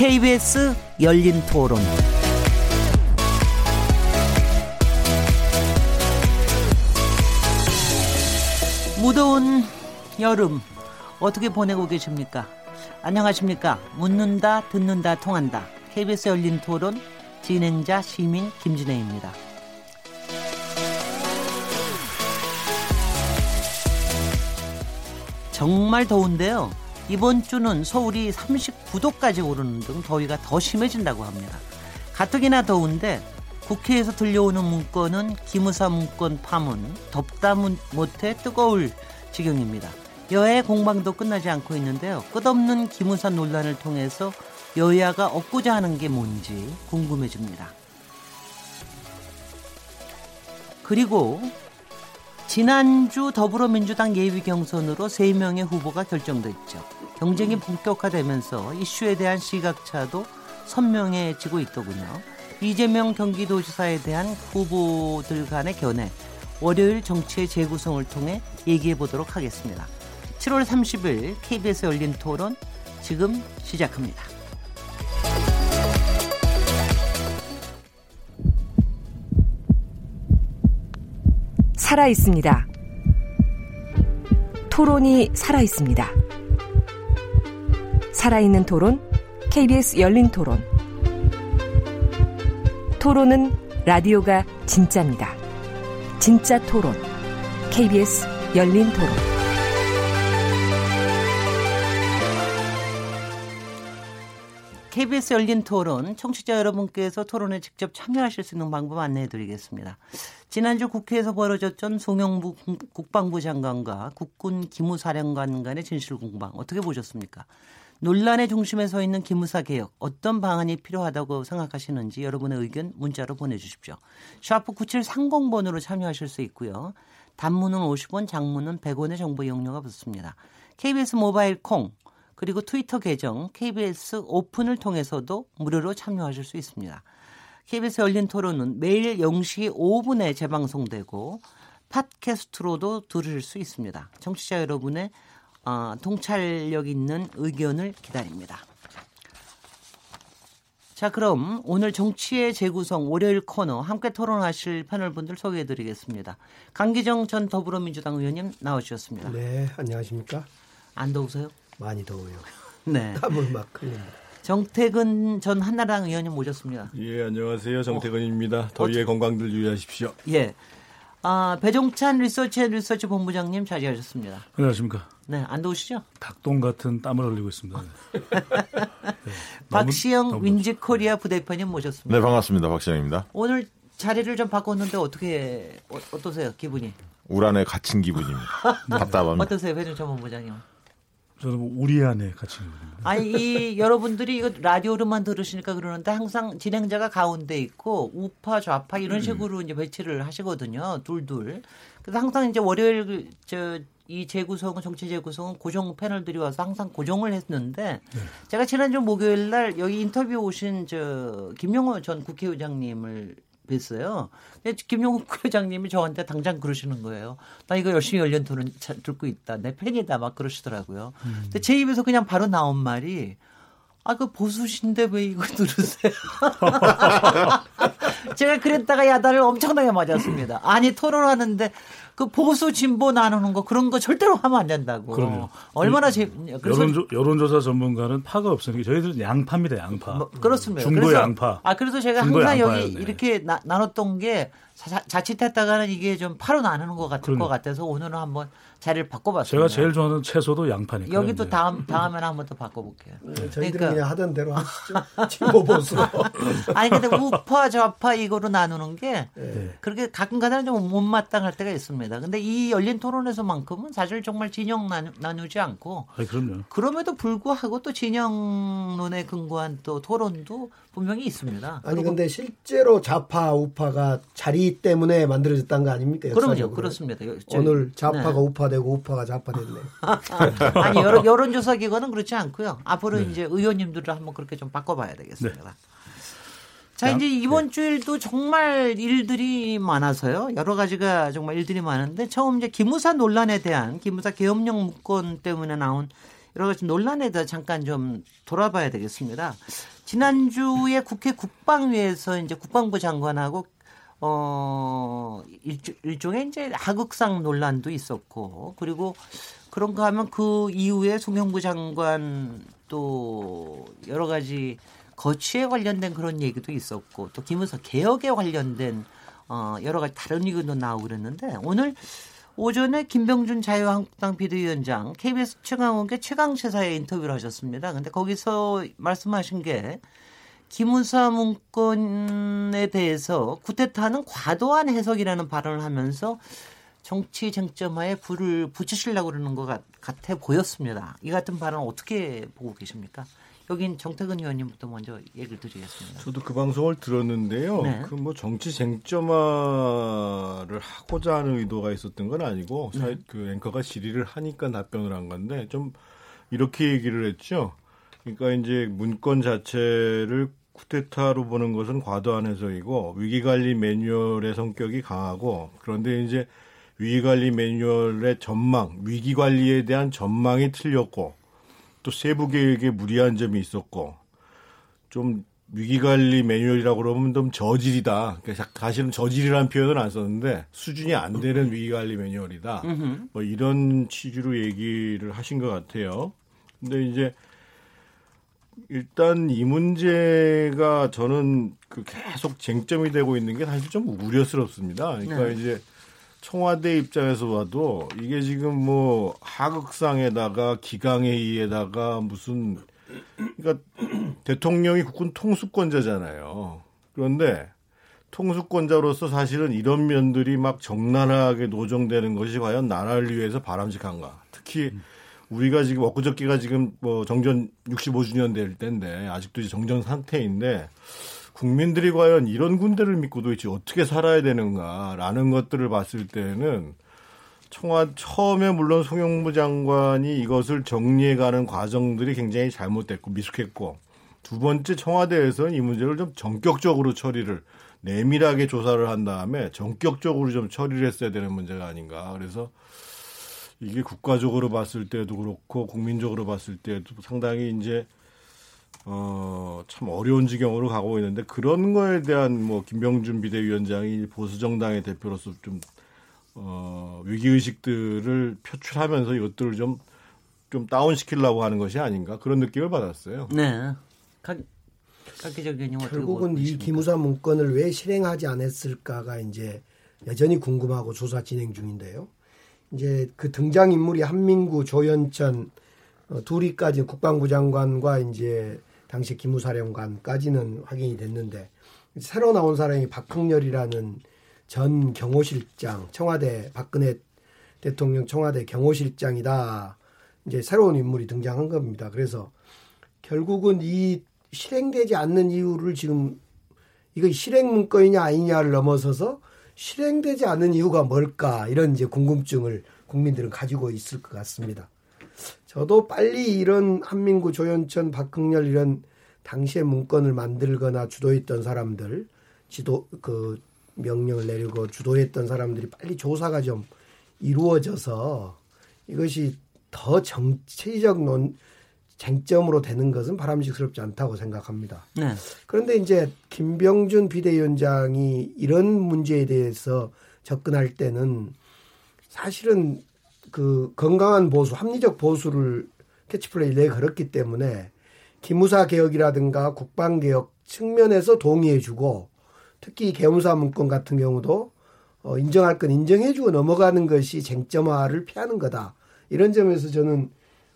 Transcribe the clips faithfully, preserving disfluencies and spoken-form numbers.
케이비에스 열린토론. 무더운 여름 어떻게 보내고 계십니까? 안녕하십니까? 묻는다, 듣는다, 통한다. 케이비에스 열린토론 진행자 시민 김진애입니다. 정말 더운데요. 이번 주는 서울이 삼십구 도까지 오르는 등 더위가 더 심해진다고 합니다. 가뜩이나 더운데 국회에서 들려오는 문건은 기무사 문건 파문, 덥다 못해 뜨거울 지경입니다. 여야의 공방도 끝나지 않고 있는데요. 끝없는 기무사 논란을 통해서 여야가 얻고자 하는 게 뭔지 궁금해집니다. 그리고 지난주 더불어민주당 예비 경선으로 세 명의 후보가 결정됐죠. 경쟁이 본격화되면서 이슈에 대한 시각차도 선명해지고 있더군요. 이재명 경기도지사에 대한 후보들 간의 견해, 월요일 정치의 재구성을 통해 얘기해보도록 하겠습니다. 칠월 삼십일 케이비에스 열린 토론 지금 시작합니다. 살아있습니다. 토론이 살아있습니다. 살아있는 토론, 케이비에스 열린 토론. 토론은 라디오가 진짜입니다. 진짜 토론, 케이비에스 열린 토론. 케이비에스 열린 토론, 청취자 여러분께서 토론에 직접 참여하실 수 있는 방법 안내해드리겠습니다. 지난주 국회에서 벌어졌던 송영무 국방부 장관과 국군 기무사령관 간의 진실 공방 어떻게 보셨습니까? 논란의 중심에 서 있는 기무사 개혁 어떤 방안이 필요하다고 생각하시는지 여러분의 의견 문자로 보내주십시오. 샤프 구칠삼공 번으로 참여하실 수 있고요. 단문은 오십 원, 장문은 백 원의 정보 이용료가 붙습니다. 케이비에스 모바일 콩 그리고 트위터 계정 케이비에스 오픈을 통해서도 무료로 참여하실 수 있습니다. 케이비에스 열린 토론은 매일 영 시 오 분에 재방송되고 팟캐스트로도 들으실 수 있습니다. 청취자 여러분의 어, 통찰력 있는 의견을 기다립니다. 자, 그럼 오늘 정치의 재구성 월요일 코너 함께 토론하실 패널분들 소개해드리겠습니다. 강기정 전 더불어민주당 의원님 나와주셨습니다. 네, 안녕하십니까? 안 더우세요? 많이 더워요. 네. 땀을 막 흘립니다. 정태근 전 한나라당 의원님 모셨습니다. 예, 안녕하세요. 정태근입니다. 어, 더위에 어째... 건강들 유의하십시오. 예. 아, 배종찬 리서치앤 리서치 본부장님 자리하셨습니다. 안녕하십니까? 네, 안 더우시죠? 닭똥 같은 땀을 흘리고 있습니다. 네. 네, 박시영 윈즈코리아 부대표님 모셨습니다. 네, 반갑습니다. 박시영입니다. 오늘 자리를 좀 바꿨는데 어떻게 어, 어떠세요? 기분이? 울 안에 갇힌 기분입니다. 네. 답답합니다. 어떠세요, 배종찬 본부장님? 저는 우리 안에 같이. 아니, 이 여러분들이 이거 라디오로만 들으시니까 그러는데 항상 진행자가 가운데 있고 우파 좌파 이런 식으로 이제 배치를 하시거든요. 둘둘. 그래서 항상 이제 월요일 저 이 재구성은 정치 재구성은 고정 패널들이 와서 항상 고정을 했는데 네. 제가 지난주 목요일 날 여기 인터뷰 오신 저 김용호 전 국회의장님을 했어요. 근데 김용호 회장님이 저한테 당장 그러시는 거예요. 나 이거 열심히 열린 토론 듣고 있다. 내 팬이다. 막 그러시더라고요. 음. 근데 제 입에서 그냥 바로 나온 말이 아, 그 보수신데 왜 이거 들으세요? 제가 그랬다가 야단을 엄청나게 맞았습니다. 아니 토론하는데 그 보수 진보 나누는 거 그런 거 절대로 하면 안 된다고. 그럼요. 얼마나 제 여론조, 여론조사 전문가는 파가 없으니까 저희들은 양파입니다. 양파. 뭐, 그렇습니다. 중도 그래서, 양파. 아 그래서 제가 항상 양파였네. 여기 이렇게 나, 나눴던 게 자, 자칫했다가는 이게 좀 파로 나누는 것 같은 것 같아서 오늘은 한번 자리를 바꿔봤습니다. 제가 제일 좋아하는 채소도 양파니까. 여기도 네. 다음 다음에는 한번 더 바꿔볼게요. 네, 저희들이 그러니까, 그냥 하던 대로 하시죠. 진보 보수. 아니 근데 우파 좌파 이거로 나누는 게 네. 그렇게 가끔가다 좀 못마땅할 때가 있습니다. 근데 이 열린 토론에서만큼은 사실 정말 진영 나누, 나누지 않고. 아니, 그럼요. 그럼에도 불구하고 또 진영론에 근거한 또 토론도 분명히 있습니다. 아니 근데 실제로 좌파 우파가 자리 때문에 만들어졌다는 거 아닙니까? 그럼요, 그렇습니다. 저, 오늘 좌파가 네. 우파되고 우파가 좌파됐네. 아니 여론, 여론조사 기관은 그렇지 않고요. 앞으로 네. 이제 의원님들을 한번 그렇게 좀 바꿔봐야 되겠습니다. 네. 자 이제 이번 네. 주일도 정말 일들이 많아서요. 여러 가지가 정말 일들이 많은데 처음 이제 기무사 논란에 대한 기무사 계엄령 문건 때문에 나온 여러 가지 논란에 대해서 잠깐 좀 돌아봐야 되겠습니다. 지난주에 국회 국방위에서 이제 국방부 장관하고 어 일종, 일종의 이제 하극상 논란도 있었고, 그리고 그런가 하면 그 이후에 송영무 장관 또 여러 가지 거취에 관련된 그런 얘기도 있었고, 또 기무사 개혁에 관련된 어 여러 가지 다른 의견도 나오고 그랬는데, 오늘 오전에 김병준 자유한국당 비대위원장 케이비에스 최강욱의 최강시사에 인터뷰를 하셨습니다. 그런데 거기서 말씀하신 게 기무사 문건에 대해서 쿠데타는 과도한 해석이라는 발언을 하면서 정치 쟁점화에 불을 붙이시려고 그러는 것 같아 보였습니다. 이 같은 발언 어떻게 보고 계십니까? 여긴 정태근 의원님부터 먼저 얘기를 드리겠습니다. 저도 그 방송을 들었는데요. 네. 그 뭐 정치 쟁점화를 하고자 하는 의도가 있었던 건 아니고, 네. 그 앵커가 질의를 하니까 답변을 한 건데, 좀 이렇게 얘기를 했죠. 그러니까 이제 문건 자체를 쿠데타로 보는 것은 과도한 해석이고, 위기관리 매뉴얼의 성격이 강하고, 그런데 이제 위기관리 매뉴얼의 전망, 위기관리에 대한 전망이 틀렸고, 또 세부 계획에 무리한 점이 있었고, 좀 위기관리 매뉴얼이라고 그러면 좀 저질이다. 그러니까 사실은 저질이라는 표현은 안 썼는데 수준이 안 되는 위기관리 매뉴얼이다. 뭐 이런 취지로 얘기를 하신 것 같아요. 근데 이제 일단 이 문제가 저는 그 계속 쟁점이 되고 있는 게 사실 좀 우려스럽습니다. 그러니까 네. 이제 청와대 입장에서 봐도 이게 지금 뭐 하극상에다가 기강회의에다가 무슨, 그러니까 대통령이 국군 통수권자잖아요. 그런데 통수권자로서 사실은 이런 면들이 막 적나라하게 노정되는 것이 과연 나라를 위해서 바람직한가. 특히 우리가 지금 엊그저께가 지금 뭐 정전 육십오 주년 될 때인데 아직도 정전 상태인데, 국민들이 과연 이런 군대를 믿고 도대체 어떻게 살아야 되는가라는 것들을 봤을 때는 청와 처음에 물론 송영무 장관이 이것을 정리해가는 과정들이 굉장히 잘못됐고 미숙했고, 두 번째 청와대에서는 이 문제를 좀 전격적으로 처리를, 내밀하게 조사를 한 다음에 전격적으로 좀 처리를 했어야 되는 문제가 아닌가. 그래서 이게 국가적으로 봤을 때도 그렇고 국민적으로 봤을 때도 상당히 이제 어, 참 어려운 지경으로 가고 있는데, 그런 거에 대한 뭐 김병준 비대위원장이 보수정당의 대표로서 좀 어, 위기의식들을 표출하면서 이것들을 좀, 좀 다운시키려고 하는 것이 아닌가, 그런 느낌을 받았어요. 네. 각, 각기적인 결국은 이 기무사 문건을 왜 실행하지 않았을까가 이제 여전히 궁금하고 조사 진행 중인데요. 이제 그 등장인물이 한민구, 조현천, 어, 둘이까지 국방부 장관과 이제 당시 기무사령관까지는 확인이 됐는데, 새로 나온 사람이 박흥렬이라는 전 경호실장, 청와대 박근혜 대통령 청와대 경호실장이다. 이제 새로운 인물이 등장한 겁니다. 그래서 결국은 이 실행되지 않는 이유를 지금 이거 실행 문건이냐 아니냐를 넘어서서 실행되지 않는 이유가 뭘까, 이런 이제 궁금증을 국민들은 가지고 있을 것 같습니다. 저도 빨리 이런 한민구, 조현천, 박흥렬 이런 당시에 문건을 만들거나 주도했던 사람들, 지도 그 명령을 내리고 주도했던 사람들이 빨리 조사가 좀 이루어져서 이것이 더 정치적 논 쟁점으로 되는 것은 바람직스럽지 않다고 생각합니다. 네. 그런데 이제 김병준 비대위원장이 이런 문제에 대해서 접근할 때는 사실은 그 건강한 보수, 합리적 보수를 캐치플레이 내걸었기 때문에 기무사 개혁이라든가 국방개혁 측면에서 동의해주고, 특히 계엄사 문건 같은 경우도 어, 인정할 건 인정해주고 넘어가는 것이 쟁점화를 피하는 거다. 이런 점에서 저는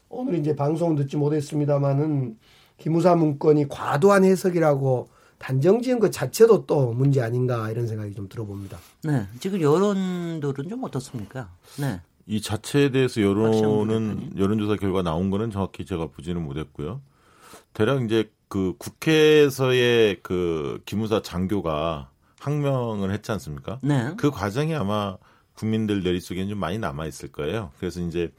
오늘 이제 방송 듣지 못했습니다만은 기무사 문건이 과도한 해석이라고 단정 지은 것 자체도 또 문제 아닌가, 이런 생각이 좀 들어봅니다. 네, 지금 여론들은 좀 어떻습니까? 네. 이 자체에 대해서 여론은, 여론조사 결과 나온 거는 정확히 제가 보지는 못했고요. 대략 이제 그 국회에서의 그 기무사 장교가 항명을 했지 않습니까? 네. 그 과정이 아마 국민들 머릿속에는 좀 많이 남아있을 거예요. 그래서 이제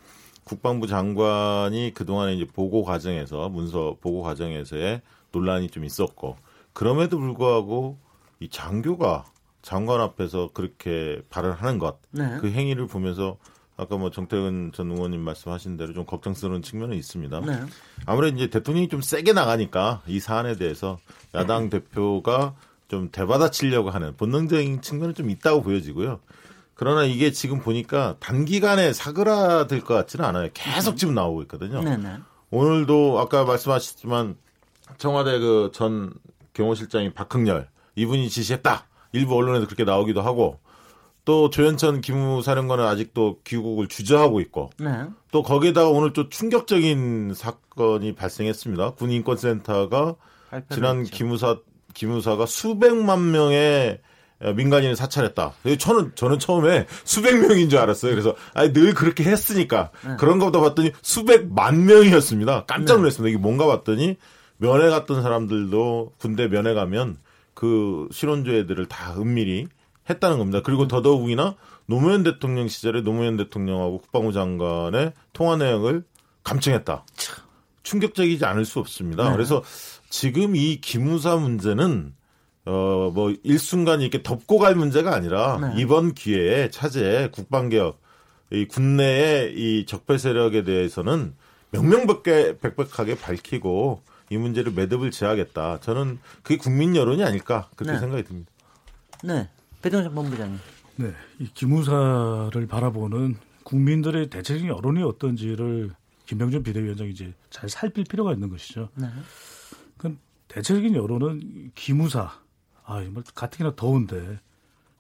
국방부 장관이 그동안에 이제 보고 과정에서, 문서 보고 과정에서의 논란이 좀 있었고, 그럼에도 불구하고 이 장교가 장관 앞에서 그렇게 발언하는 것, 네. 그 행위를 보면서 아까 뭐 정태근 전 의원님 말씀하신 대로 좀 걱정스러운 측면은 있습니다. 네. 아무래도 이제 대통령이 좀 세게 나가니까 이 사안에 대해서 야당 대표가 좀 대받아치려고 하는 본능적인 측면은 좀 있다고 보여지고요. 그러나 이게 지금 보니까 단기간에 사그라들 것 같지는 않아요. 계속 지금 나오고 있거든요. 네, 네. 오늘도 아까 말씀하셨지만 청와대 그 전 경호실장인 박흥렬 이분이 지시했다. 일부 언론에도 그렇게 나오기도 하고. 또 조현천 기무사령관은 아직도 귀국을 주저하고 있고 네. 또 거기에다가 오늘 또 충격적인 사건이 발생했습니다. 군인권센터가 지난 했죠. 기무사 기무사가 수백만 명의 민간인을 사찰했다. 저는 저는 처음에 수백 명인 줄 알았어요. 그래서 아니 늘 그렇게 했으니까 네. 그런가 보다 봤더니 수백만 명이었습니다. 깜짝 놀랐습니다. 이게 뭔가 봤더니 면회 갔던 사람들도 군대 면회 가면 그 실혼조애들을 다 은밀히 했다는 겁니다. 그리고 더더욱이나 노무현 대통령 시절에 노무현 대통령하고 국방부 장관의 통화 내역을 감청했다. 충격적이지 않을 수 없습니다. 네. 그래서 지금 이 기무사 문제는 어 뭐 일순간 이렇게 덮고 갈 문제가 아니라 네. 이번 기회에 차제에 국방개혁, 이 국내의 이 적폐 세력에 대해서는 명명백백하게 밝히고 이 문제를 매듭을 지어야겠다. 저는 그게 국민 여론이 아닐까 그렇게 네. 생각이 듭니다. 네. 배종찬 본부장님. 네, 이 기무사를 바라보는 국민들의 대체적인 여론이 어떤지를 김병준 비대위원장이 이제 잘 살필 필요가 있는 것이죠. 네. 그러니까 대체적인 여론은 기무사, 아 정말 가뜩이나 더운데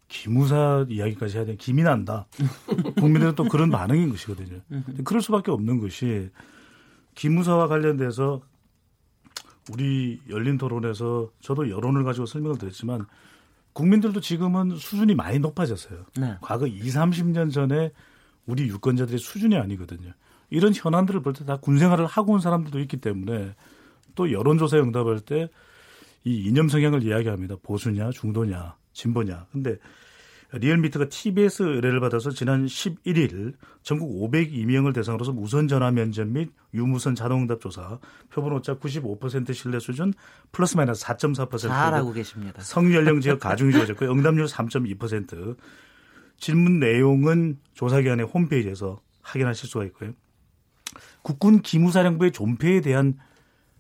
기무사 이야기까지 해야 되는 김이 난다. 국민들은 또 그런 반응인 것이거든요. 그럴 수밖에 없는 것이 기무사와 관련돼서 우리 열린 토론에서 저도 여론을 가지고 설명을 드렸지만. 국민들도 지금은 수준이 많이 높아졌어요. 네. 과거 이삼십 년 전에 우리 유권자들의 수준이 아니거든요. 이런 현안들을 볼 때 다 군 생활을 하고 온 사람들도 있기 때문에 또 여론조사에 응답할 때 이 이념 성향을 이야기합니다. 보수냐, 중도냐, 진보냐. 근데 리얼미터가 티비에스 의뢰를 받아서 지난 십일일 전국 오백이 명을 대상으로서 무선 전화 면접 및 유무선 자동응답 조사 표본 오차 구십오 퍼센트 신뢰 수준 플러스 마이너스 사 점 사 퍼센트 잘하고 계십니다. 성연령 지역 가중이 주어졌고요. 응답률 삼 점 이 퍼센트 질문 내용은 조사기관의 홈페이지에서 확인하실 수가 있고요. 국군 기무사령부의 존폐에 대한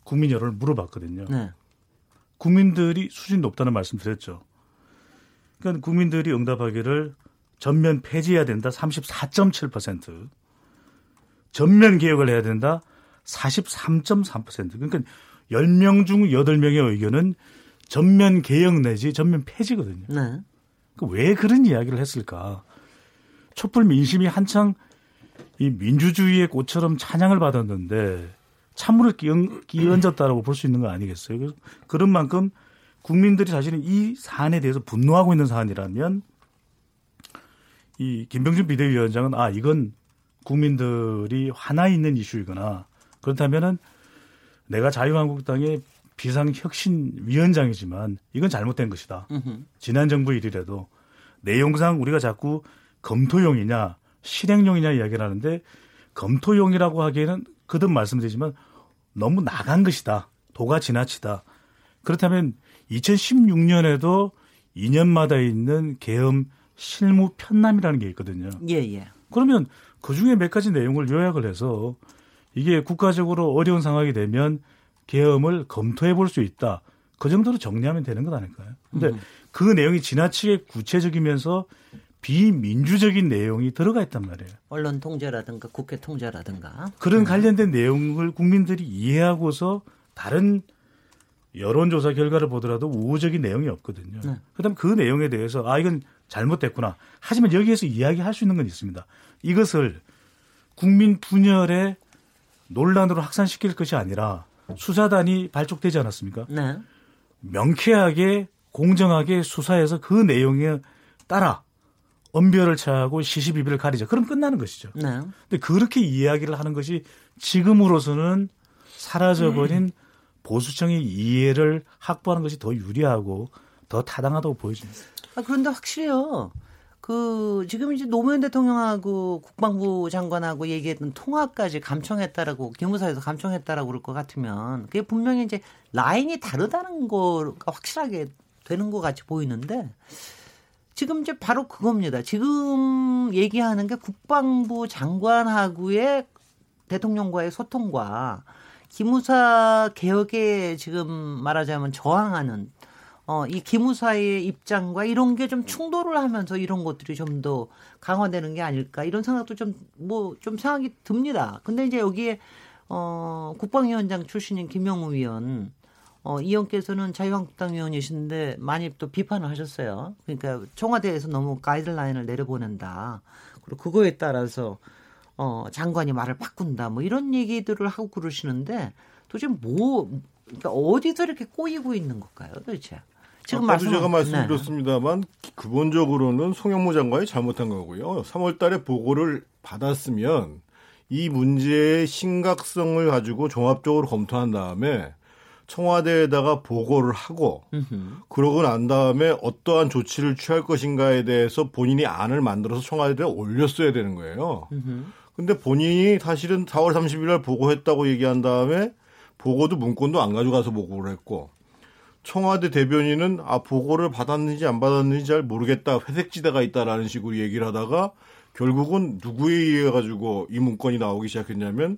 국민 여론을 물어봤거든요. 네. 국민들이 수준이 높다는 말씀 드렸죠. 그러니까 국민들이 응답하기를 전면 폐지해야 된다 삼십사 점 칠 퍼센트 전면 개혁을 해야 된다 사십삼 점 삼 퍼센트 그러니까 열 명 중 여덟 명의 의견은 전면 개혁 내지 전면 폐지거든요. 네. 그러니까 왜 그런 이야기를 했을까. 촛불 민심이 한창 이 민주주의의 꽃처럼 찬양을 받았는데 찬물을 끼얹었다라고 볼 수 있는 거 아니겠어요. 그래서 그런 만큼 국민들이 사실은 이 사안에 대해서 분노하고 있는 사안이라면 이 김병준 비대위원장은 아 이건 국민들이 화나 있는 이슈이거나 그렇다면은 내가 자유한국당의 비상혁신위원장이지만 이건 잘못된 것이다. 으흠. 지난 정부 일이라도 내용상 우리가 자꾸 검토용이냐 실행용이냐 이야기를 하는데 검토용이라고 하기에는 거듭 말씀드리지만 너무 나간 것이다. 도가 지나치다. 그렇다면 이천십육 년에도 이 년마다 있는 계엄 실무 편람이라는 게 있거든요. 예, 예. 그러면 그중에 몇 가지 내용을 요약을 해서 이게 국가적으로 어려운 상황이 되면 계엄을 검토해 볼 수 있다. 그 정도로 정리하면 되는 것 아닐까요? 그런데 음. 그 내용이 지나치게 구체적이면서 비민주적인 내용이 들어가 있단 말이에요. 언론 통제라든가 국회 통제라든가. 그런 관련된 음. 내용을 국민들이 이해하고서 다른 여론조사 결과를 보더라도 우호적인 내용이 없거든요. 네. 그다음에 그 내용에 대해서 아 이건 잘못됐구나. 하지만 여기에서 이야기할 수 있는 건 있습니다. 이것을 국민 분열의 논란으로 확산시킬 것이 아니라 수사단이 발족되지 않았습니까? 네. 명쾌하게 공정하게 수사해서 그 내용에 따라 엄별을 차고 시시비비를 가리자. 그럼 끝나는 것이죠. 네. 근데 그렇게 이야기를 하는 것이 지금으로서는 사라져버린 음. 보수층의 이해를 확보하는 것이 더 유리하고 더 타당하다고 보여집니다. 아, 그런데 확실해요. 그 지금 이제 노무현 대통령하고 국방부 장관하고 얘기했던 통화까지 감청했다라고 기무사에서 감청했다라고 그럴 것 같으면 그게 분명히 이제 라인이 다르다는 거가 확실하게 되는 것 같이 보이는데 지금 이제 바로 그겁니다. 지금 얘기하는 게 국방부 장관하고의 대통령과의 소통과 기무사 개혁에 지금 말하자면 저항하는 어, 이 기무사의 입장과 이런 게 좀 충돌을 하면서 이런 것들이 좀 더 강화되는 게 아닐까 이런 생각도 좀 뭐 좀 생각이 듭니다. 근데 이제 여기에 어, 국방위원장 출신인 김영우 위원 어, 이 형께서는 자유한국당 위원이신데 많이 또 비판을 하셨어요. 그러니까 청와대에서 너무 가이드라인을 내려보낸다. 그리고 그거에 따라서 어, 장관이 말을 바꾼다. 뭐 이런 얘기들을 하고 그러시는데 도대체 뭐 그러니까 어디서 이렇게 꼬이고 있는 걸까요, 도대체? 지금 아까도 제가 말씀드렸습니다만 네. 기본적으로는 송영무 장관이 잘못한 거고요. 삼월 달에 보고를 받았으면 이 문제의 심각성을 가지고 종합적으로 검토한 다음에 청와대에다가 보고를 하고 으흠. 그러고 난 다음에 어떠한 조치를 취할 것인가에 대해서 본인이 안을 만들어서 청와대에 올렸어야 되는 거예요. 그런데 본인이 사실은 사월 삼십일 날 보고했다고 얘기한 다음에 보고도 문건도 안 가져가서 보고를 했고 청와대 대변인은 아 보고를 받았는지 안 받았는지 잘 모르겠다. 회색지대가 있다라는 식으로 얘기를 하다가 결국은 누구에 의해 가지고 이 문건이 나오기 시작했냐면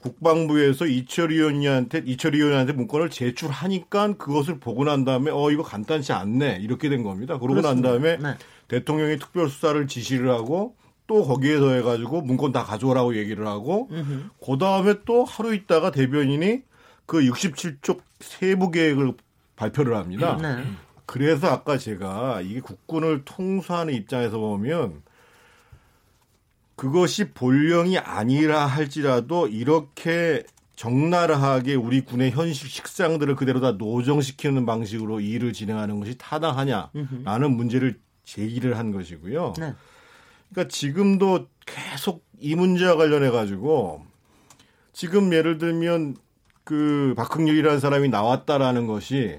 국방부에서 이철 의원한테 이철 의원한테 문건을 제출하니까 그것을 보고 난 다음에 어 이거 간단치 않네 이렇게 된 겁니다. 그러고 그렇습니다. 난 다음에 네. 대통령이 특별수사를 지시를 하고 또 거기에 더해 가지고 문건 다 가져오라고 얘기를 하고 으흠. 그다음에 또 하루 있다가 대변인이 그 육십칠 쪽 세부 계획을 발표를 합니다. 네. 그래서 아까 제가 이게 국군을 통수하는 입장에서 보면 그것이 본령이 아니라 할지라도 이렇게 적나라하게 우리 군의 현실 식상들을 그대로 다 노정시키는 방식으로 일을 진행하는 것이 타당하냐라는 문제를 제기를 한 것이고요. 네. 그러니까 지금도 계속 이 문제와 관련해 가지고 지금 예를 들면 그 박흥렬이라는 사람이 나왔다라는 것이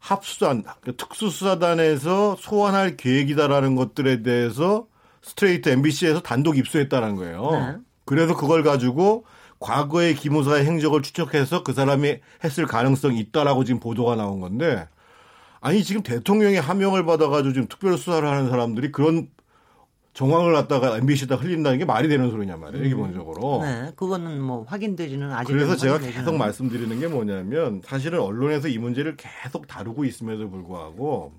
합수단, 특수수사단에서 소환할 계획이다라는 것들에 대해서 스트레이트 엠비씨에서 단독 입수했다는 거예요. 네. 그래서 그걸 가지고 과거의 기무사의 행적을 추적해서 그 사람이 했을 가능성이 있다라고 지금 보도가 나온 건데 아니 지금 대통령의 하명을 받아가지고 지금 특별수사를 하는 사람들이 그런 정황을 갖다가 엠비씨에다 흘린다는 게 말이 되는 소리냐 말이에요. 음. 기본적으로. 네, 그거는 뭐 확인되지는 아직. 그래서 제가 확인되지는. 계속 말씀드리는 게 뭐냐면 사실은 언론에서 이 문제를 계속 다루고 있음에도 불구하고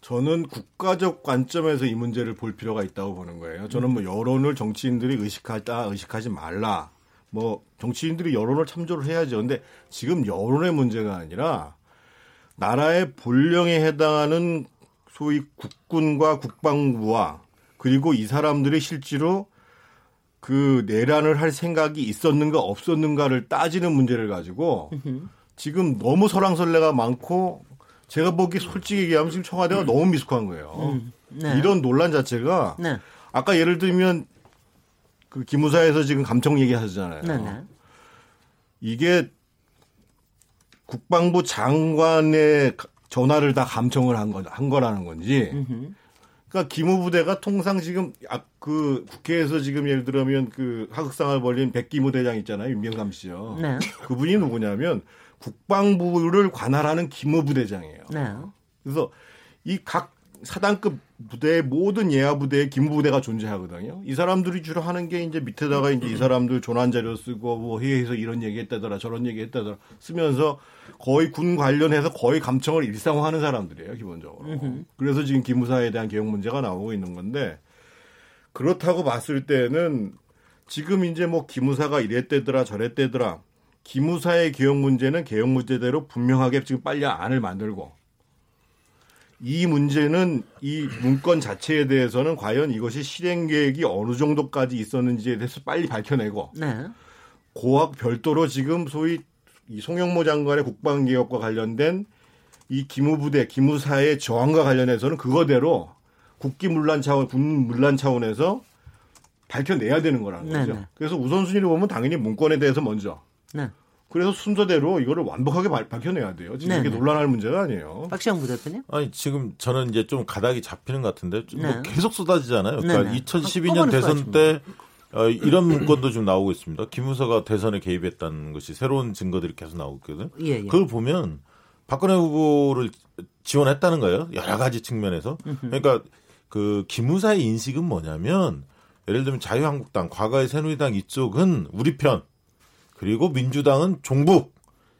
저는 국가적 관점에서 이 문제를 볼 필요가 있다고 보는 거예요. 저는 뭐 여론을 정치인들이 의식하다, 의식하지 말라. 뭐 정치인들이 여론을 참조를 해야죠. 그런데 지금 여론의 문제가 아니라 나라의 본령에 해당하는 소위 국군과 국방부와 그리고 이 사람들이 실제로 그 내란을 할 생각이 있었는가 없었는가를 따지는 문제를 가지고 지금 너무 설왕설래가 많고 제가 보기 솔직히 얘기하면 지금 청와대가 음. 너무 미숙한 거예요. 음. 네. 이런 논란 자체가 네. 아까 예를 들면 그 기무사에서 지금 감청 얘기하셨잖아요. 네, 네. 이게 국방부 장관의 전화를 다 감청을 한, 거, 한 거라는 건지 음흠. 그러니까 기무부대가 통상 지금 그 국회에서 지금 예를 들면 그 하극상을 벌린 백기무대장 있잖아요. 윤명감 씨요. 네. 그분이 누구냐면 국방부를 관할하는 기무부대장이에요. 네. 그래서 이 각 사단급 부대의 모든 예하 부대에 기무부대가 존재하거든요. 이 사람들이 주로 하는 게 이제 밑에다가 이제 이 사람들 조난 자료 쓰고 뭐 회의에서 이런 얘기했다더라 저런 얘기했다더라 쓰면서 거의 군 관련해서 거의 감청을 일상화하는 사람들이에요 기본적으로. 으흠. 그래서 지금 기무사에 대한 개혁 문제가 나오고 있는 건데 그렇다고 봤을 때는 지금 이제 뭐 기무사가 이랬대더라 저랬대더라. 기무사의 개혁 문제는 개혁 문제대로 분명하게 지금 빨리 안을 만들고 이 문제는 이 문건 자체에 대해서는 과연 이것이 실행 계획이 어느 정도까지 있었는지에 대해서 빨리 밝혀내고 네. 고학 별도로 지금 소위 이 송영무 장관의 국방개혁과 관련된 이 기무부대, 기무사의 저항과 관련해서는 그거대로 국기문란 차원, 군문란 차원에서 밝혀내야 되는 거라는 거죠. 네, 네. 그래서 우선순위를 보면 당연히 문건에 대해서 먼저 네. 그래서 순서대로 이거를 완벽하게 밝혀내야 돼요. 지금 네네. 이게 논란할 문제가 아니에요. 박시영 부대표님? 아니 지금 저는 이제 좀 가닥이 잡히는 것 같은데 네. 뭐 계속 쏟아지잖아요. 그러니까 이천십이 년 대선 때 어, 이런 문건도 지금 나오고 있습니다. 김무사가 대선에 개입했다는 것이 새로운 증거들이 계속 나오고 있거든요. 예, 예. 그걸 보면 박근혜 후보를 지원했다는 거예요. 여러 가지 측면에서. 그러니까 그 기무사의 인식은 뭐냐면 예를 들면 자유한국당, 과거의 새누리당 이쪽은 우리 편, 그리고 민주당은 종북,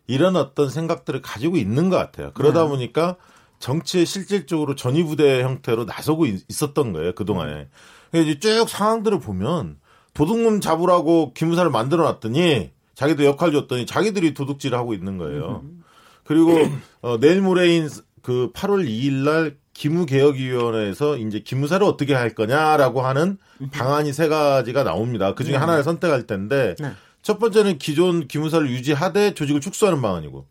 이런 어떤 생각들을 가지고 있는 것 같아요. 그러다 네. 보니까 정치에 실질적으로 전위부대 형태로 나서고 있었던 거예요, 그동안에. 이제 쭉 상황들을 보면 도둑놈 잡으라고 기무사를 만들어놨더니 자기도 역할 줬더니 자기들이 도둑질을 하고 있는 거예요. 그리고 어, 내일 모레인 그 팔월 이일 날 기무개혁위원회에서 이제 기무사를 어떻게 할 거냐라고 하는 방안이 세 가지가 나옵니다. 그중에 네. 하나를 선택할 텐데 네. 첫 번째는 기존 기무사를 유지하되 조직을 축소하는 방안이고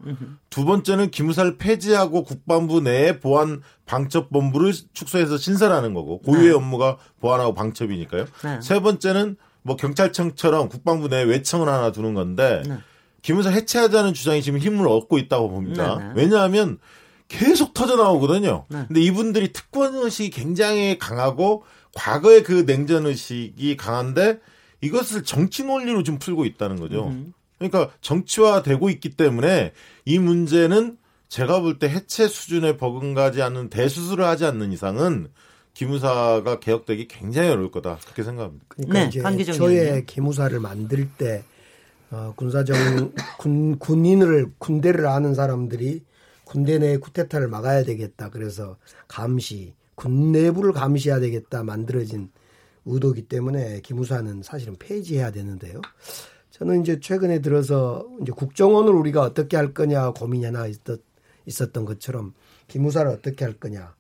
두 번째는 기무사를 폐지하고 국방부 내에 보안 방첩본부를 축소해서 신설하는 거고 고유의 네. 업무가 보안하고 방첩이니까요. 네. 세 번째는 뭐 경찰청처럼 국방부 내에 외청을 하나 두는 건데 네. 기무사 해체하자는 주장이 지금 힘을 얻고 있다고 봅니다. 네. 왜냐하면 계속 터져나오거든요. 네. 근데 이분들이 특권의식이 굉장히 강하고 과거의 그 냉전의식이 강한데 이것을 정치 논리로 좀 풀고 있다는 거죠. 음. 그러니까 정치화되고 있기 때문에 이 문제는 제가 볼 때 해체 수준에 버금가지 않는 대수술을 하지 않는 이상은 기무사가 개혁되기 굉장히 어려울 거다. 그렇게 생각합니다. 그러니까 네, 이제 저의 기무사를 만들 때 어, 군사정 군 군인을 군대를 아는 사람들이 군대 내 쿠데타를 막아야 되겠다. 그래서 감시, 군 내부를 감시해야 되겠다. 만들어진 의도기 때문에 기무사는 사실은 폐지해야 되는데요. 저는 이제 최근에 들어서 이제 국정원을 우리가 어떻게 할 거냐 고민이 하나 있었던 것처럼 기무사를 어떻게 할 거냐.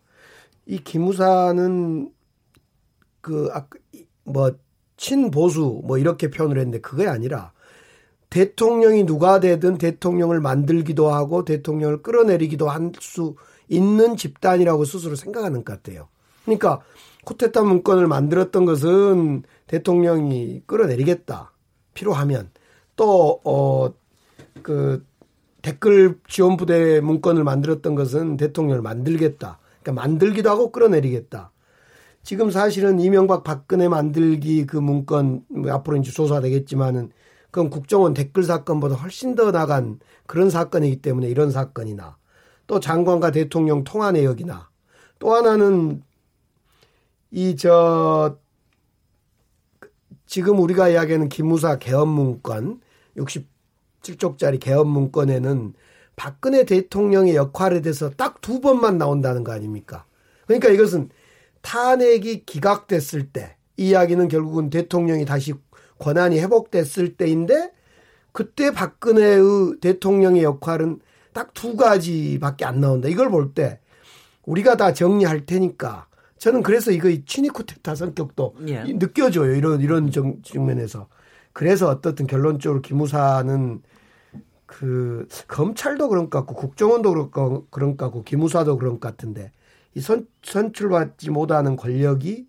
이 기무사는 그 뭐 친보수 뭐 이렇게 표현을 했는데 그게 아니라 대통령이 누가 되든 대통령을 만들기도 하고 대통령을 끌어내리기도 할 수 있는 집단이라고 스스로 생각하는 것 같아요. 그러니까 쿠데타 문건을 만들었던 것은 대통령이 끌어내리겠다. 필요하면. 또 어, 그 댓글 지원부대 문건을 만들었던 것은 대통령을 만들겠다. 그러니까 만들기도 하고 끌어내리겠다. 지금 사실은 이명박 박근혜 만들기 그 문건 앞으로 이제 조사되겠지만은 그건 국정원 댓글 사건보다 훨씬 더 나간 그런 사건이기 때문에 이런 사건이나 또 장관과 대통령 통화 내역이나 또 하나는 이 저 지금 우리가 이야기하는 기무사 개헌 문건 육십칠 쪽짜리 개헌 문건에는 박근혜 대통령의 역할에 대해서 딱 두 번만 나온다는 거 아닙니까? 그러니까 이것은 탄핵이 기각됐을 때 이 이야기는 결국은 대통령이 다시 권한이 회복됐을 때인데 그때 박근혜의 대통령의 역할은 딱 두 가지밖에 안 나온다. 이걸 볼 때 우리가 다 정리할 테니까 저는 그래서 이거 친위 쿠데타 성격도 예. 느껴져요. 이런 이런 정, 측면에서. 그래서 어떻든 결론적으로 기무사는 그 검찰도 그런 것 같고 국정원도 그런 것 그런 것 같고 기무사도 그런 것 같은데 이 선, 선출받지 못하는 권력이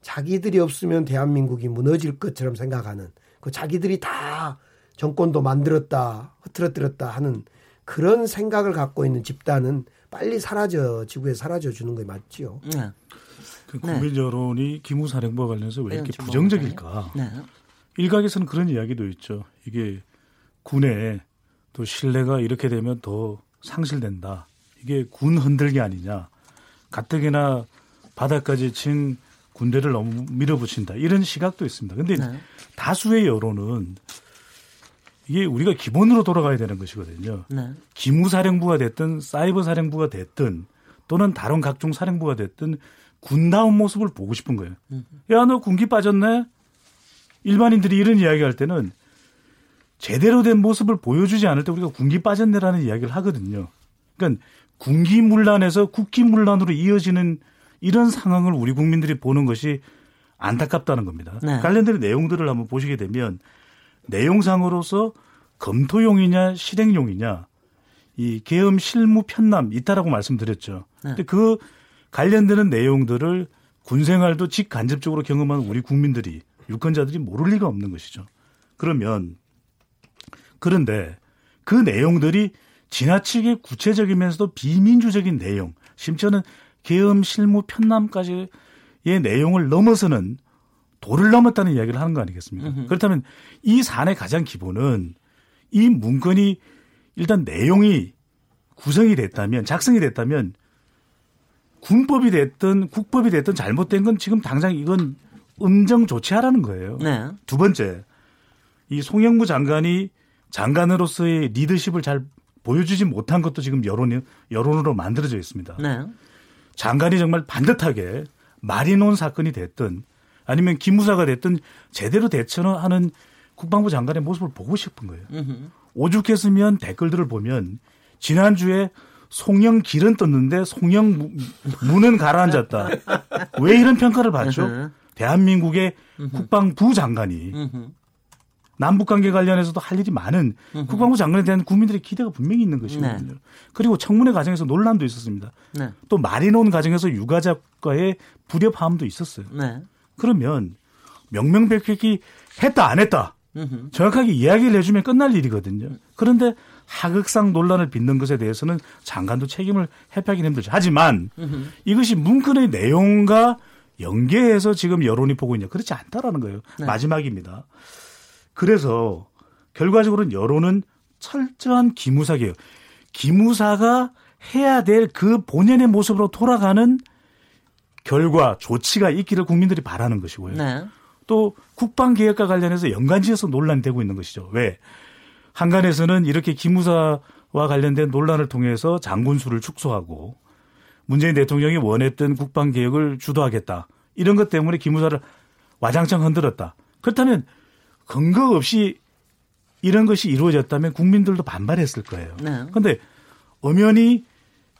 자기들이 없으면 대한민국이 무너질 것처럼 생각하는 그 자기들이 다 정권도 만들었다 흐트러뜨렸다 하는 그런 생각을 갖고 있는 집단은 빨리 사라져 지구에 사라져 주는 게 맞지요. 네. 그 국민 여론이 네. 기무사령부와 관련해서 왜 이렇게 부정적일까? 네. 일각에서는 그런 이야기도 있죠. 이게 군에 또 신뢰가 이렇게 되면 더 상실된다. 이게 군 흔들기 아니냐? 가뜩이나 바닥까지 친 군대를 너무 밀어붙인다. 이런 시각도 있습니다. 그런데 네. 다수의 여론은 이게 우리가 기본으로 돌아가야 되는 것이거든요. 네. 기무사령부가 됐든 사이버사령부가 됐든 또는 다른 각종 사령부가 됐든 군다운 모습을 보고 싶은 거예요. 야, 너 군기 빠졌네? 일반인들이 이런 이야기할 때는 제대로 된 모습을 보여주지 않을 때 우리가 군기 빠졌네라는 이야기를 하거든요. 그러니까 군기 문란에서 국기 문란으로 이어지는 이런 상황을 우리 국민들이 보는 것이 안타깝다는 겁니다. 네. 관련된 내용들을 한번 보시게 되면 내용상으로서 검토용이냐 실행용이냐 이 계엄 실무 편남 있다라고 말씀드렸죠. 네. 근데 그 관련되는 내용들을 군생활도 직간접적으로 경험한 우리 국민들이 유권자들이 모를 리가 없는 것이죠. 그러면 그런데 그 내용들이 지나치게 구체적이면서도 비민주적인 내용 심지어는 계엄 실무 편남까지의 내용을 넘어서는 도를 넘었다는 이야기를 하는 거 아니겠습니까? 으흠. 그렇다면 이 사안의 가장 기본은 이 문건이 일단 내용이 구성이 됐다면, 작성이 됐다면 군법이 됐든 국법이 됐든 잘못된 건 지금 당장 이건 엄정 조치하라는 거예요. 네. 두 번째, 이 송영무 장관이 장관으로서의 리더십을 잘 보여주지 못한 것도 지금 여론이, 여론으로 만들어져 있습니다. 네. 장관이 정말 반듯하게 마리논 사건이 됐든 아니면 기무사가 됐든 제대로 대처하는 국방부 장관의 모습을 보고 싶은 거예요. 으흠. 오죽했으면 댓글들을 보면 지난주에 송영 길은 떴는데 송영 문은 가라앉았다. 왜 이런 평가를 받죠? 으흠. 대한민국의 으흠. 국방부 장관이 으흠. 남북관계 관련해서도 할 일이 많은 으흠. 국방부 장관에 대한 국민들의 기대가 분명히 있는 것이거든요. 네. 그리고 청문회 과정에서 논란도 있었습니다. 네. 또 마리논 과정에서 유가자과의 불협화음도 있었어요. 네. 그러면 명명백백히 했다 안 했다 으흠. 정확하게 이야기를 해주면 끝날 일이거든요. 그런데 하극상 논란을 빚는 것에 대해서는 장관도 책임을 회피하기는 힘들죠. 하지만 으흠. 이것이 문건의 내용과 연계해서 지금 여론이 보고 있냐. 그렇지 않다라는 거예요. 네. 마지막입니다. 그래서 결과적으로는 여론은 철저한 기무사계요. 기무사가 해야 될 그 본연의 모습으로 돌아가는 결과, 조치가 있기를 국민들이 바라는 것이고요. 네. 또 국방개혁과 관련해서 연관지어서 논란이 되고 있는 것이죠. 왜? 한간에서는 이렇게 기무사와 관련된 논란을 통해서 장군수를 축소하고 문재인 대통령이 원했던 국방개혁을 주도하겠다. 이런 것 때문에 기무사를 와장창 흔들었다. 그렇다면 근거 없이 이런 것이 이루어졌다면 국민들도 반발했을 거예요. 네. 그런데 엄연히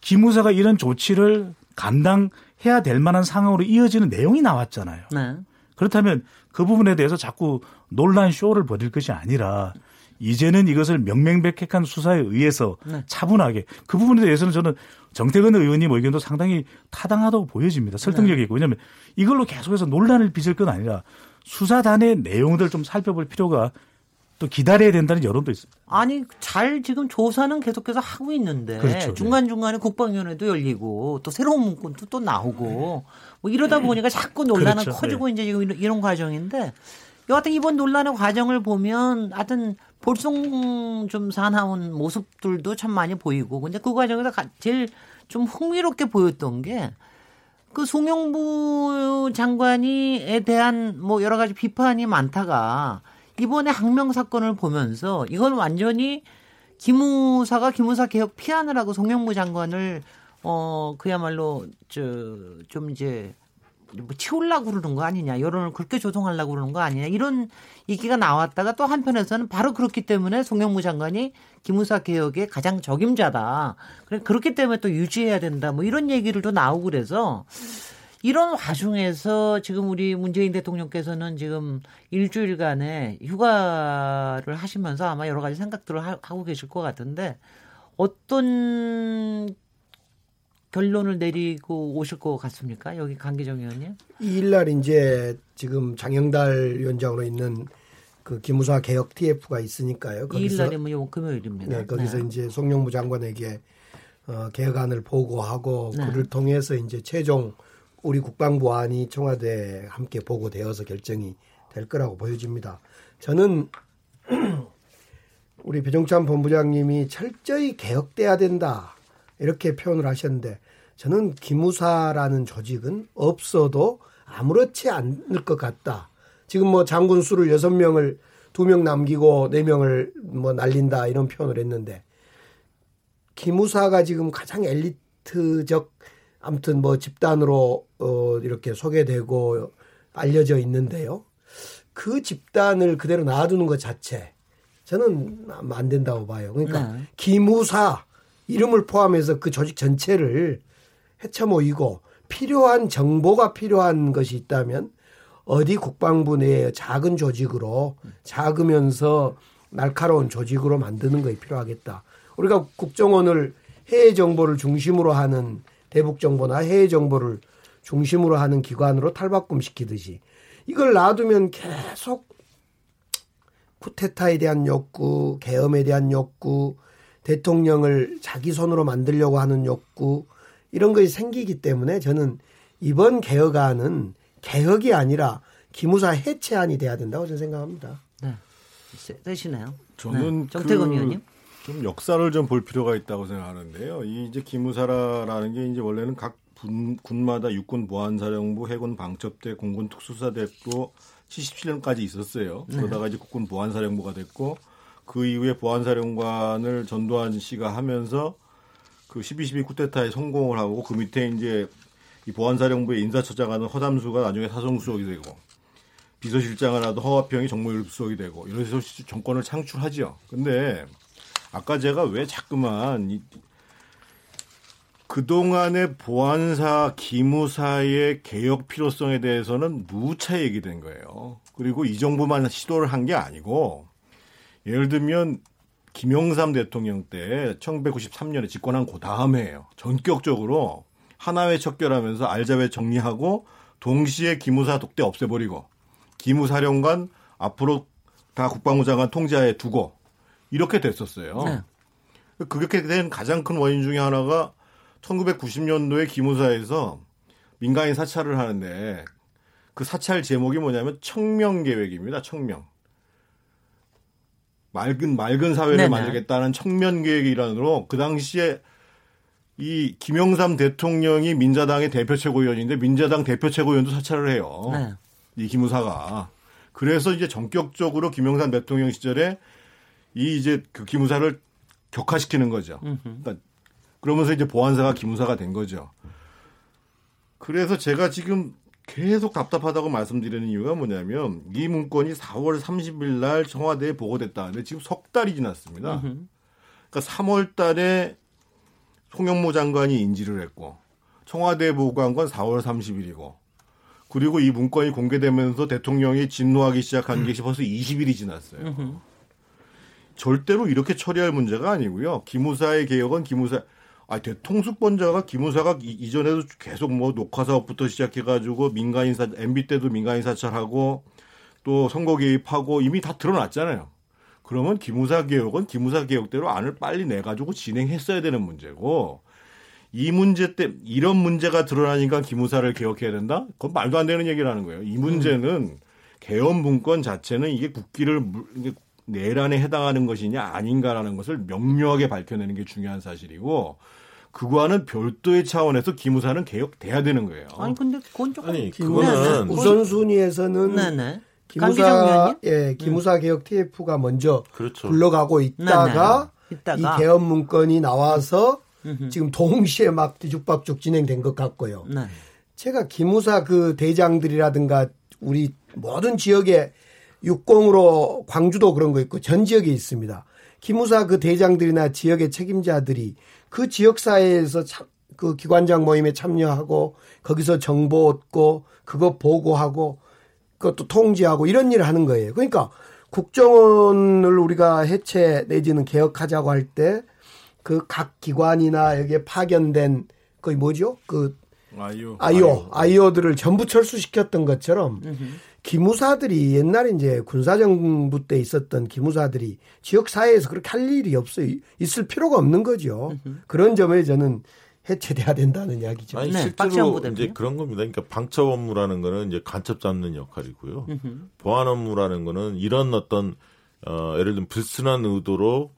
기무사가 이런 조치를 감당해야 될 만한 상황으로 이어지는 내용이 나왔잖아요. 네. 그렇다면 그 부분에 대해서 자꾸 논란 쇼를 벌일 것이 아니라 이제는 이것을 명명백백한 수사에 의해서 네. 차분하게 그 부분에 대해서는 저는 정태근 의원님 의견도 상당히 타당하다고 보여집니다. 설득력이 있고. 왜냐하면 이걸로 계속해서 논란을 빚을 건 아니라 수사단의 내용들을 좀 살펴볼 필요가 또 기다려야 된다는 여론도 있습니다. 아니 잘 지금 조사는 계속해서 하고 있는데 그렇죠. 중간중간에 국방위원회도 열리고 또 새로운 문건도 또 나오고 뭐 이러다 보니까 자꾸 논란은 그렇죠. 커지고 네. 이제 이런, 이런 과정인데 여하튼 이번 논란의 과정을 보면 하여튼 볼송 좀 사나운 모습들도 참 많이 보이고 근데 그 과정에서 제일 좀 흥미롭게 보였던 게 그 송영무 장관이에 대한 뭐 여러 가지 비판이 많다가 이번에 항명 사건을 보면서 이건 완전히 기무사가 기무사 개혁 피하느라고 송영무 장관을 어 그야말로 저 좀 이제 뭐 치우려고 그러는 거 아니냐 여론을 그렇게 조성하려고 그러는 거 아니냐 이런 얘기가 나왔다가 또 한편에서는 바로 그렇기 때문에 송영무 장관이 기무사 개혁의 가장 적임자다 그렇기 때문에 또 유지해야 된다 뭐 이런 얘기를 또 나오고 그래서 이런 와중에서 지금 우리 문재인 대통령께서는 지금 일주일간의 휴가를 하시면서 아마 여러 가지 생각들을 하고 계실 것 같은데 어떤 결론을 내리고 오실 것 같습니까? 여기 강기정 의원님. 이일날 이제 지금 장영달 위원장으로 있는 그 기무사 개혁 티에프가 있으니까요. 이일날이면 금요일입니다. 네, 거기서 네. 이제 송영무 장관에게 어, 개혁안을 보고하고 네. 그를 통해서 이제 최종 우리 국방부안이 청와대에 함께 보고되어서 결정이 될 거라고 보여집니다. 저는 우리 배종찬 본부장님이 철저히 개혁돼야 된다 이렇게 표현을 하셨는데 저는 기무사라는 조직은 없어도 아무렇지 않을 것 같다. 지금 뭐 장군 수를 여섯 명을 두 명 남기고 네 명을 뭐 날린다 이런 표현을 했는데 기무사가 지금 가장 엘리트적 아무튼 뭐 집단으로 어 이렇게 소개되고 알려져 있는데요. 그 집단을 그대로 놔두는 것 자체 저는 안 된다고 봐요. 그러니까 네. 기무사 이름을 포함해서 그 조직 전체를 헤쳐모이고 필요한 정보가 필요한 것이 있다면 어디 국방부 내에 작은 조직으로 작으면서 날카로운 조직으로 만드는 것이 필요하겠다. 우리가 국정원을 해외 정보를 중심으로 하는 대북 정보나 해외 정보를 중심으로 하는 기관으로 탈바꿈시키듯이 이걸 놔두면 계속 쿠데타에 대한 욕구, 계엄에 대한 욕구, 대통령을 자기 손으로 만들려고 하는 욕구 이런 것이 생기기 때문에 저는 이번 개혁안은 개혁이 아니라 기무사 해체안이 돼야 된다고 저는 생각합니다. 네, 되시나요? 저는 네. 정태근 의원님. 좀 역사를 좀 볼 필요가 있다고 생각하는데요. 이 이제 기무사라라는 게 이제 원래는 각 군, 군마다 육군 보안사령부, 해군 방첩대, 공군 특수사대로 칠십칠 년까지 있었어요. 그러다가 이제 국군 보안사령부가 됐고 그 이후에 보안사령관을 전두환 씨가 하면서 그 십이 십이 쿠데타에 성공을 하고 그 밑에 이제 이 보안사령부의 인사처장하는 허담수가 나중에 사성수석이 되고 비서실장을 하던 허화평이 정무수석이 되고 이래서 정권을 창출하죠. 근데 아까 제가 왜 자꾸만 이, 그동안의 보안사, 기무사의 개혁 필요성에 대해서는 무차 얘기된 거예요. 그리고 이 정부만 시도를 한 게 아니고 예를 들면 김영삼 대통령 때 천구백구십삼 년에 집권한 그 다음에요. 전격적으로 하나회 척결하면서 알자회 정리하고 동시에 기무사 독대 없애버리고 기무사령관 앞으로 다 국방부 장관 통제하에 두고 이렇게 됐었어요. 네. 그렇게 된 가장 큰 원인 중에 하나가 천구백구십 년도에 기무사에서 민간인 사찰을 하는데 그 사찰 제목이 뭐냐면 청명계획입니다. 청명. 맑은, 맑은 사회를 네네. 만들겠다는 청명계획 일환으로 그 당시에 이 김영삼 대통령이 민자당의 대표 최고위원인데 민자당 대표 최고위원도 사찰을 해요. 네. 이 기무사가. 그래서 이제 전격적으로 김영삼 대통령 시절에 이 이제 그 기무사를 격화시키는 거죠. 그러니까 그러면서 이제 보안사가 기무사가 된 거죠. 그래서 제가 지금 계속 답답하다고 말씀드리는 이유가 뭐냐면 이 문건이 사월 삼십일 날 청와대에 보고됐다는데 지금 석 달이 지났습니다. 그러니까 삼월 달에 송영무 장관이 인지를 했고 청와대에 보고한 건 사월 삼십일이고 그리고 이 문건이 공개되면서 대통령이 진노하기 시작한 게 벌써 이십 일이 지났어요. 절대로 이렇게 처리할 문제가 아니고요. 기무사의 개혁은 기무사... 아, 통수권자가 기무사가 이, 이전에도 계속 뭐 녹화사업부터 시작해가지고 민간인사, 엠비 때도 민간인사찰하고 또 선거 개입하고 이미 다 드러났잖아요. 그러면 기무사 개혁은 기무사 개혁대로 안을 빨리 내가지고 진행했어야 되는 문제고 이 문제 때 이런 문제가 드러나니까 기무사를 개혁해야 된다? 그건 말도 안 되는 얘기라는 거예요. 이 문제는 음. 개헌 문건 자체는 이게 국기를 내란에 해당하는 것이냐 아닌가라는 것을 명료하게 밝혀내는 게 중요한 사실이고 그거와는 별도의 차원에서 기무사는 개혁돼야 되는 거예요. 아니 근데 그건 조금 아니, 그거는 우선순위에서는 네네. 기무사 예 기무사 음. 개혁 티에프가 먼저 그렇죠. 굴러가고 있다가, 있다가 이 개헌 문건이 나와서 음흠. 지금 동시에 막 뒤죽박죽 진행된 것 같고요. 네. 제가 기무사 그 대장들이라든가 우리 모든 지역에 육공으로 광주도 그런 거 있고 전 지역에 있습니다. 기무사 그 대장들이나 지역의 책임자들이 그 지역사회에서 참, 그 기관장 모임에 참여하고 거기서 정보 얻고 그거 보고하고 그것도 통제하고 이런 일을 하는 거예요. 그러니까 국정원을 우리가 해체 내지는 개혁하자고 할 때 그 각 기관이나 여기에 파견된 거의 뭐죠? 그 아이오. 아이오. 아이오들을 전부 철수시켰던 것처럼 음흠. 기무사들이 옛날에 이제 군사정부 때 있었던 기무사들이 지역사회에서 그렇게 할 일이 없어 있을 필요가 없는 거죠. 으흠. 그런 점에 저는 해체돼야 된다는 이야기죠. 아니, 실제로 네, 이제 그런 겁니다. 그러니까 방첩 업무라는 거는 이제 간첩 잡는 역할이고요. 으흠. 보안 업무라는 거는 이런 어떤 어, 예를 들면 불순한 의도로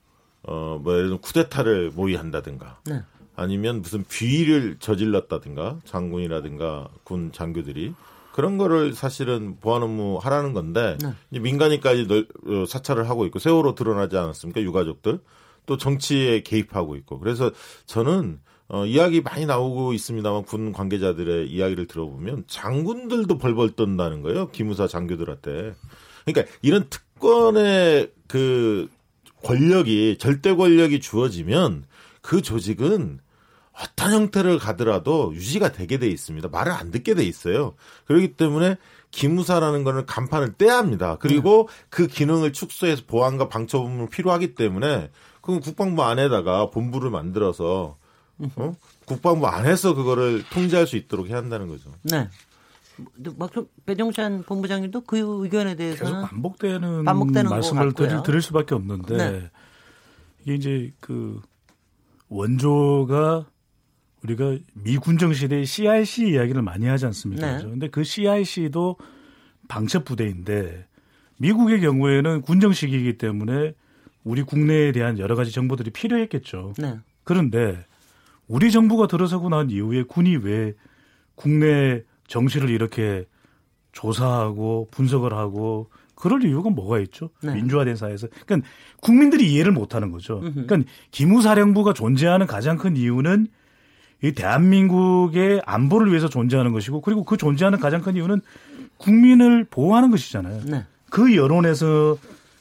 어, 뭐 예를 들면 쿠데타를 모의한다든가 네. 아니면 무슨 비위를 저질렀다든가 장군이라든가 군 장교들이 그런 거를 사실은 보안 업무 하라는 건데 네. 이제 민간인까지 널, 사찰을 하고 있고 세월호 드러나지 않았습니까? 유가족들. 또 정치에 개입하고 있고. 그래서 저는 어, 이야기 많이 나오고 있습니다만 군 관계자들의 이야기를 들어보면 장군들도 벌벌 떤다는 거예요. 기무사 장교들한테. 그러니까 이런 특권의 그 권력이 절대 권력이 주어지면 그 조직은 어떤 형태를 가더라도 유지가 되게 돼 있습니다. 말을 안 듣게 돼 있어요. 그렇기 때문에 기무사라는 거는 간판을 떼야 합니다. 그리고 네. 그 기능을 축소해서 보안과 방첩 업무가 필요하기 때문에 그건 국방부 안에다가 본부를 만들어서 어? 국방부 안에서 그거를 통제할 수 있도록 해야 한다는 거죠. 네. 배종찬 본부장님도 그 의견에 대해서는 계속 반복되는, 반복되는 말씀을 드릴 수밖에 없는데 네. 이게 이제 그 원조가 우리가 미군정 시대의 씨아이씨 이야기를 많이 하지 않습니까? 네. 그런데 그 씨아이씨도 방첩 부대인데 미국의 경우에는 군정 시기이기 때문에 우리 국내에 대한 여러 가지 정보들이 필요했겠죠. 네. 그런데 우리 정부가 들어서고 난 이후에 군이 왜 국내 정치를 이렇게 조사하고 분석을 하고 그럴 이유가 뭐가 있죠? 네. 민주화된 사회에서. 그러니까 국민들이 이해를 못하는 거죠. 으흠. 그러니까 기무사령부가 존재하는 가장 큰 이유는 이 대한민국의 안보를 위해서 존재하는 것이고, 그리고 그 존재하는 가장 큰 이유는 국민을 보호하는 것이잖아요. 네. 그 여론에서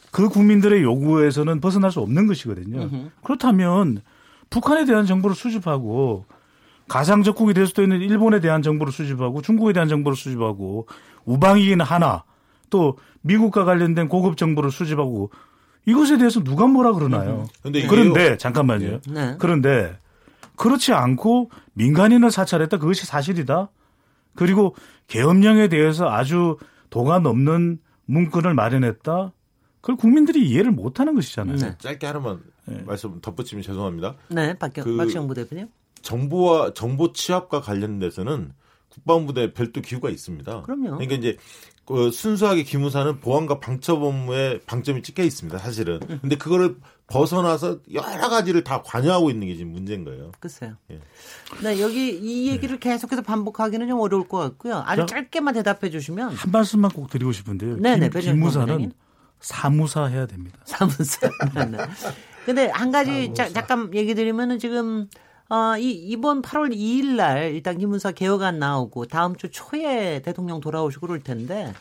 그 국민들의 요구에서는 벗어날 수 없는 것이거든요. 으흠. 그렇다면 북한에 대한 정보를 수집하고 가상적국이 될 수도 있는 일본에 대한 정보를 수집하고 중국에 대한 정보를 수집하고 우방이긴 하나 또 미국과 관련된 고급 정보를 수집하고 이것에 대해서 누가 뭐라 그러나요? 근데 그런데 잠깐만요. 네. 그런데 그렇지 않고 민간인을 사찰했다. 그것이 사실이다. 그리고 계엄령에 대해서 아주 도가 넘는 문건을 마련했다. 그걸 국민들이 이해를 못하는 것이잖아요. 네. 짧게 하나만 네. 말씀 덧붙이면 죄송합니다. 네, 박경, 그 박시영 부대표님. 정보와 정보 취합과 관련돼서는 국방부대 별도 기구가 있습니다. 그럼요. 그러니까 이제 순수하게 기무사는 보안과 방첩 업무에 방점이 찍혀 있습니다. 사실은. 근데 그거를 벗어나서 여러 가지를 다 관여하고 있는 게 지금 문제인 거예요. 글쎄요. 예. 네, 여기 이 얘기를 계속해서 반복하기는 좀 어려울 것 같고요. 아주 짧게만 대답해 주시면 한 말씀만 꼭 드리고 싶은데요. 네네. 김, 기무사는 사무사 해야 됩니다. 사무사. 그런데 한 가지 자, 잠깐 얘기 드리면은 지금. 어, 이, 이번 팔월 이일 날 일단 기무사 개혁안 나오고 다음 주 초에 대통령 돌아오시고 그럴 텐데,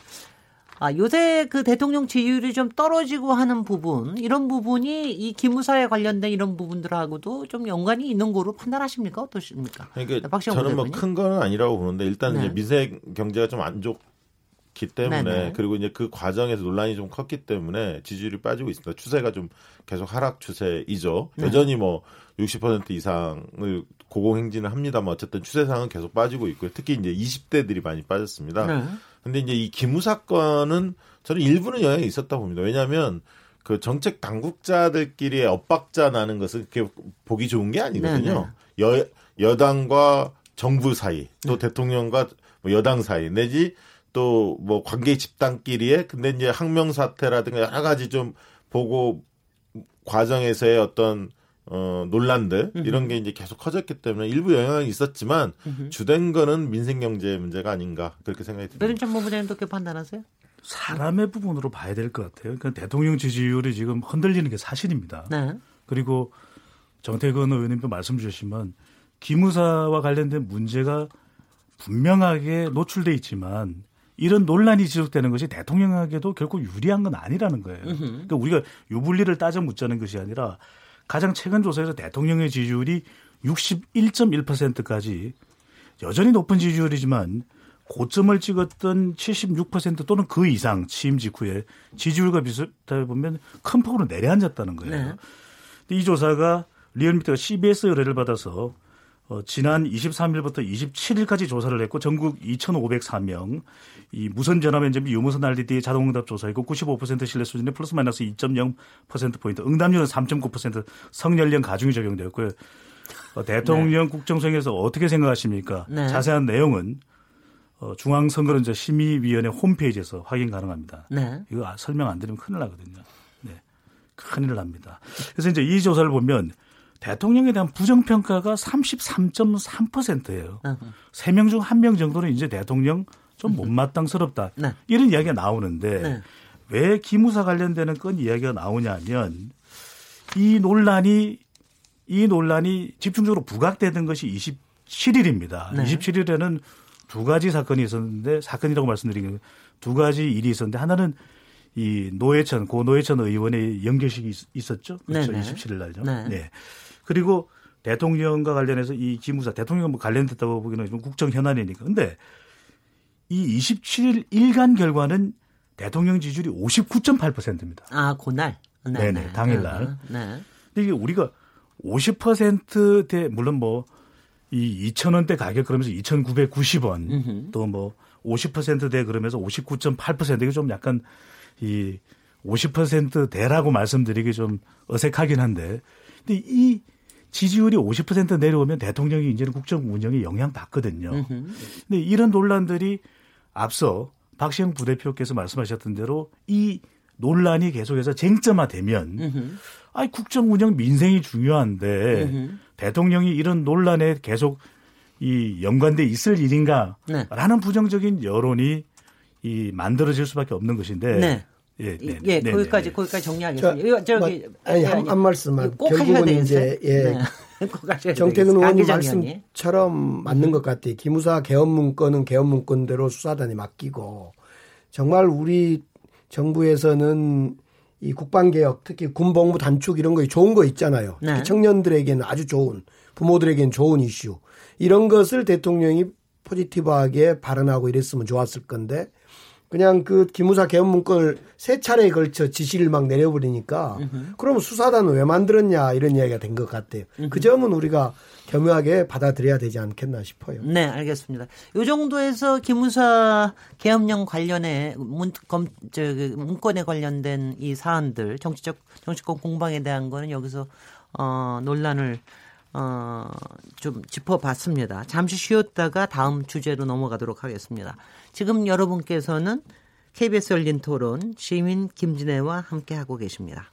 아, 요새 그 대통령 지지율이 좀 떨어지고 하는 부분, 이런 부분이 이 기무사에 관련된 이런 부분들하고도 좀 연관이 있는 거로 판단하십니까? 어떠십니까? 그러니까 네, 저는 뭐 큰 건 아니라고 보는데 일단 네. 이제 미세 경제가 좀 안 좋기 때문에 네네. 그리고 이제 그 과정에서 논란이 좀 컸기 때문에 지지율이 빠지고 있습니다. 추세가 좀 계속 하락 추세이죠. 네. 여전히 뭐 육십 퍼센트 이상을 고공행진을 합니다만 어쨌든 추세상은 계속 빠지고 있고요. 특히 이제 이십 대들이 많이 빠졌습니다. 그런데 네. 이제 이 기무 사건은 저는 일부는 영향이 있었다 봅니다. 왜냐하면 그 정책 당국자들끼리의 엇박자 나는 것은 그렇게 보기 좋은 게 아니거든요. 네, 네. 여, 여당과 정부 사이, 또 네. 대통령과 여당 사이 내지 또 뭐 관계 집단끼리의 근데 이제 항명 사태라든가 여러 가지 좀 보고 과정에서의 어떤 어, 논란들, 음흠. 이런 게 이제 계속 커졌기 때문에 일부 영향이 있었지만, 음흠. 주된 거는 민생경제 문제가 아닌가, 그렇게 생각이 듭니다. 배종찬 본부장님 어떻게 판단하세요? 사람의 부분으로 봐야 될 것 같아요. 그러니까 대통령 지지율이 지금 흔들리는 게 사실입니다. 네. 그리고 정태근 의원님도 말씀 주셨지만, 기무사와 관련된 문제가 분명하게 노출되어 있지만, 이런 논란이 지속되는 것이 대통령에게도 결코 유리한 건 아니라는 거예요. 음흠. 그러니까 우리가 유불리를 따져 묻자는 것이 아니라, 가장 최근 조사에서 대통령의 지지율이 육십일 점 일 퍼센트까지 여전히 높은 지지율이지만 고점을 찍었던 칠십육 퍼센트 또는 그 이상 취임 직후에 지지율과 비슷해 보면 큰 폭으로 내려앉았다는 거예요. 네. 근데 이 조사가 리얼미터가 씨비에스 의뢰를 받아서 어, 지난 이십삼일부터 이십칠일까지 조사를 했고 전국 이천오백사명 이 무선 전화 면접이 유무선 알디디 자동응답 조사했고 구십오 퍼센트 신뢰 수준의 플러스 마이너스 이 점 영 퍼센트포인트 응답률은 삼 점 구 퍼센트 성연령 가중이 적용되었고요. 어, 대통령 네. 국정성에서 어떻게 생각하십니까? 네. 자세한 내용은 어, 중앙선거론자 심의위원회 홈페이지에서 확인 가능합니다. 네. 이거 설명 안 드리면 큰일 나거든요. 네. 큰일 납니다. 그래서 이제 이 조사를 보면 대통령에 대한 부정평가가 삼십삼 점 삼 퍼센트예요. 세 명 중 한 명 정도는 이제 대통령 좀 못마땅스럽다. 네. 이런 이야기가 나오는데 네. 왜 기무사 관련되는 건 이야기가 나오냐면 이 논란이 이 논란이 집중적으로 부각되던 것이 이십칠일입니다. 네. 이십칠일에는 두 가지 사건이 있었는데 사건이라고 말씀드린 게 두 가지 일이 있었는데 하나는 이 노회천 고 노회천 의원의 연결식이 있었죠. 그렇죠. 네네. 이십칠일 날죠. 네. 네. 그리고 대통령과 관련해서 이 기무사 대통령과 뭐 관련됐다고 보기는 국정 현안이니까. 그런데 이 이십칠일 일간 결과는 대통령 지지율이 오십구 점 팔 퍼센트입니다. 아, 그날. 네네. 네네. 당일날. 네. 근데 이게 우리가 오십 퍼센트대 물론 뭐 이 이천 원대 가격 그러면서 이천구백구십 원 또 뭐 오십 퍼센트대 그러면서 오십구 점 팔 퍼센트 이게 좀 약간 이 오십 퍼센트대라고 말씀드리기 좀 어색하긴 한데 근데 이 지지율이 오십 퍼센트 내려오면 대통령이 이제는 국정 운영에 영향받거든요. 으흠. 근데 이런 논란들이 앞서 박시영 부대표께서 말씀하셨던 대로 이 논란이 계속해서 쟁점화되면 으흠. 아니 국정 운영 민생이 중요한데 으흠. 대통령이 이런 논란에 계속 이 연관돼 있을 일인가라는 네. 부정적인 여론이 이 만들어질 수밖에 없는 것인데. 네. 예, 네, 예 네, 거기까지 네. 거기까지 정리하겠습니다. 저, 저기 마, 아니, 한, 한 말씀만 꼭 결국은 하셔야 이제 예, 네. 정태근 의원님 말씀처럼 맞는 것 같아요. 기무사 개헌 문건은 개헌 문건대로 수사단에 맡기고 정말 우리 정부에서는 이 국방개혁 특히 군복무 단축 이런 거 좋은 거 있잖아요. 특히 네. 청년들에게는 아주 좋은 부모들에게는 좋은 이슈 이런 것을 대통령이 포지티브하게 발언하고 이랬으면 좋았을 건데 그냥 그 기무사 개헌 문건을 세 차례에 걸쳐 지시를 막 내려버리니까 으흠. 그럼 수사단은 왜 만들었냐 이런 이야기가 된 것 같아요. 으흠. 그 점은 우리가 겸허하게 받아들여야 되지 않겠나 싶어요. 네, 알겠습니다. 이 정도에서 기무사 개헌령 관련해 문, 검, 저, 문건에 관련된 이 사안들 정치적 정치권 공방에 대한 거는 여기서 어, 논란을 어, 좀 짚어봤습니다. 잠시 쉬었다가 다음 주제로 넘어가도록 하겠습니다. 지금 여러분께서는 케이비에스 열린토론 시민 김진애와 함께하고 계십니다.